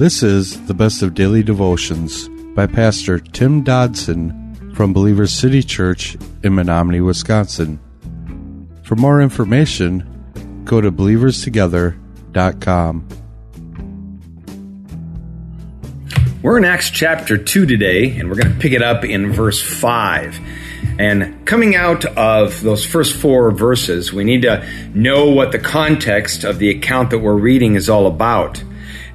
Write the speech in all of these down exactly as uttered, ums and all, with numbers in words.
This is the Best of Daily Devotions by Pastor Tim Dodson from Believers City Church in Menominee, Wisconsin. For more information, go to believers together dot com. We're in Acts chapter two today, and we're going to pick it up in verse five. And coming out of those first four verses, we need to know what the context of the account that we're reading is all about.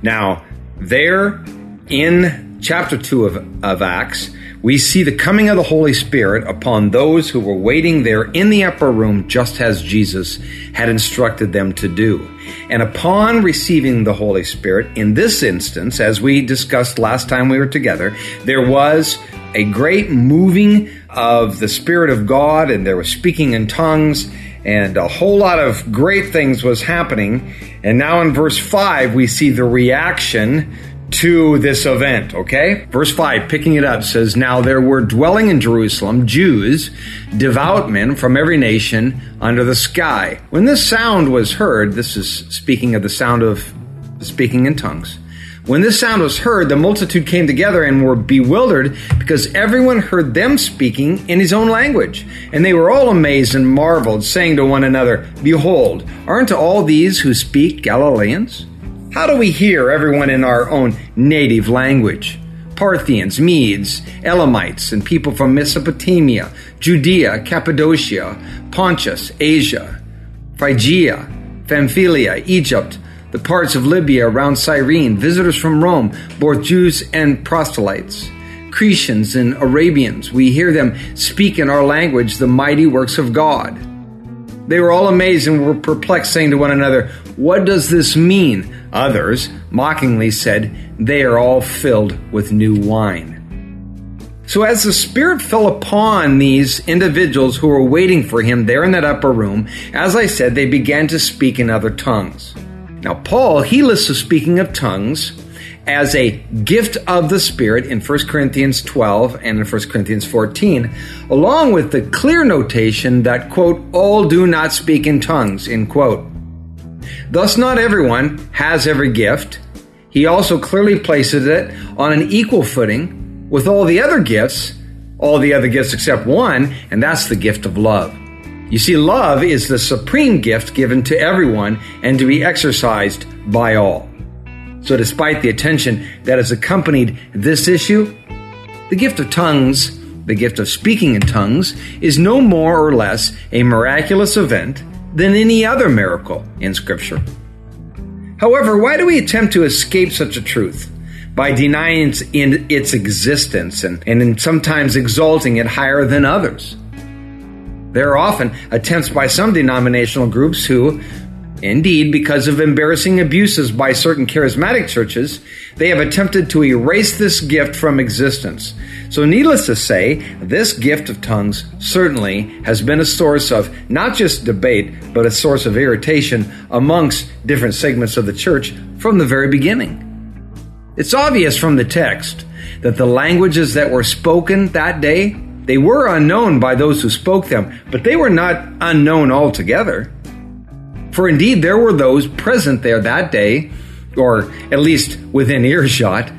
Now, there in chapter two of, of Acts, we see the coming of the Holy Spirit upon those who were waiting there in the upper room, just as Jesus had instructed them to do. And upon receiving the Holy Spirit, in this instance, as we discussed last time we were together, there was a great moving of the Spirit of God, and there was speaking in tongues, and a whole lot of great things was happening. And now in verse five, we see the reaction to this event, okay? Verse five, picking it up, says, "Now there were dwelling in Jerusalem Jews, devout men from every nation under the sky. When this sound was heard," this is speaking of the sound of speaking in tongues, "when this sound was heard, the multitude came together and were bewildered, because everyone heard them speaking in his own language. And they were all amazed and marveled, saying to one another, 'Behold, aren't all these who speak Galileans? How do we hear everyone in our own native language? Parthians, Medes, Elamites, and people from Mesopotamia, Judea, Cappadocia, Pontus, Asia, Phrygia, Pamphylia, Egypt, the parts of Libya around Cyrene, visitors from Rome, both Jews and proselytes, Cretans and Arabians. We hear them speak in our language the mighty works of God.' They were all amazed and were perplexed, saying to one another, 'What does this mean?' Others mockingly said, 'They are all filled with new wine.'" So as the Spirit fell upon these individuals who were waiting for him there in that upper room, as I said, they began to speak in other tongues. Now, Paul, he lists the speaking of tongues as a gift of the Spirit in First Corinthians twelve and in First Corinthians fourteen, along with the clear notation that, quote, "all do not speak in tongues," end quote. Thus, not everyone has every gift. He also clearly places it on an equal footing with all the other gifts, all the other gifts except one, and that's the gift of love. You see, love is the supreme gift given to everyone and to be exercised by all. So despite the attention that has accompanied this issue, the gift of tongues, the gift of speaking in tongues, is no more or less a miraculous event than any other miracle in Scripture. However, why do we attempt to escape such a truth by denying its existence and, and sometimes exalting it higher than others? There are often attempts by some denominational groups who, indeed, because of embarrassing abuses by certain charismatic churches, they have attempted to erase this gift from existence. So needless to say, this gift of tongues certainly has been a source of not just debate, but a source of irritation amongst different segments of the church from the very beginning. It's obvious from the text that the languages that were spoken that day, they were unknown by those who spoke them, but they were not unknown altogether. For indeed, there were those present there that day, or at least within earshot,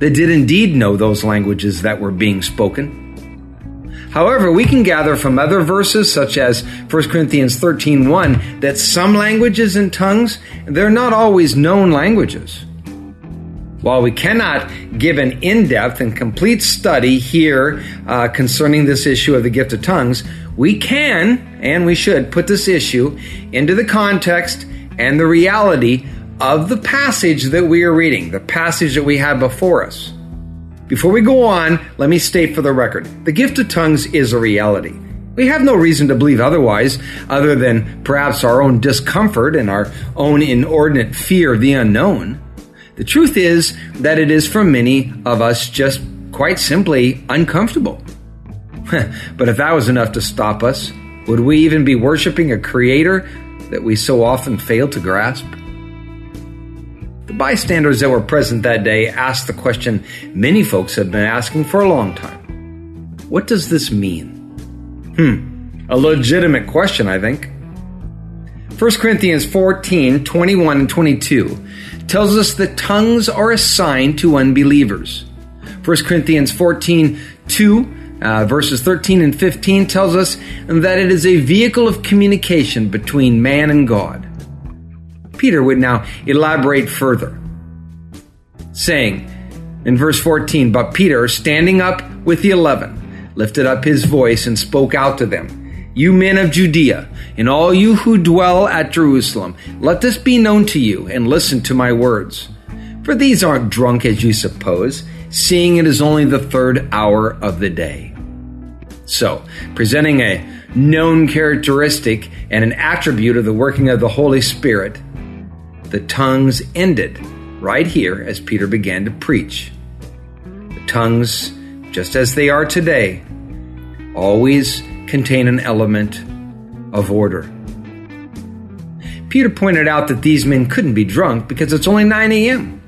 that did indeed know those languages that were being spoken. However, we can gather from other verses, such as First Corinthians thirteen one, that some languages and tongues, they're not always known languages. While we cannot give an in-depth and complete study here uh, concerning this issue of the gift of tongues, we can, and we should, put this issue into the context and the reality of the passage that we are reading, the passage that we have before us. Before we go on, let me state for the record, the gift of tongues is a reality. We have no reason to believe otherwise, other than perhaps our own discomfort and our own inordinate fear of the unknown. The truth is that it is for many of us just quite simply uncomfortable. But if that was enough to stop us, would we even be worshiping a creator that we so often fail to grasp? The bystanders that were present that day asked the question many folks have been asking for a long time. What does this mean? Hmm, a legitimate question, I think. First Corinthians fourteen, twenty-one and twenty-two tells us that tongues are a sign to unbelievers. First Corinthians fourteen, two Uh, verses thirteen and fifteen tells us that it is a vehicle of communication between man and God. Peter would now elaborate further, saying in verse fourteen, "But Peter, standing up with the eleven, lifted up his voice and spoke out to them, 'You men of Judea, and all you who dwell at Jerusalem, let this be known to you, and listen to my words. For these aren't drunk as you suppose, seeing it is only the third hour of the day.'" So, presenting a known characteristic and an attribute of the working of the Holy Spirit, the tongues ended right here as Peter began to preach. The tongues, just as they are today, always contain an element of order. Peter pointed out that these men couldn't be drunk because it's only nine a.m.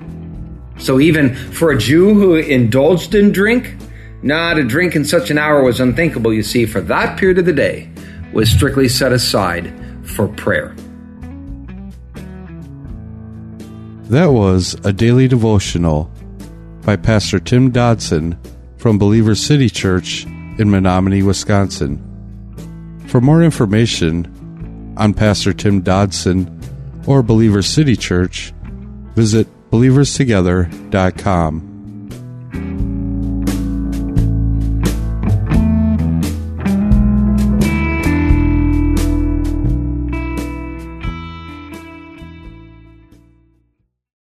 So even for a Jew who indulged in drink, nah, to drink in such an hour was unthinkable, you see, for that period of the day was strictly set aside for prayer. That was a daily devotional by Pastor Tim Dodson from Believers City Church in Menominee, Wisconsin. For more information on Pastor Tim Dodson or Believers City Church, visit Believers Together dot com.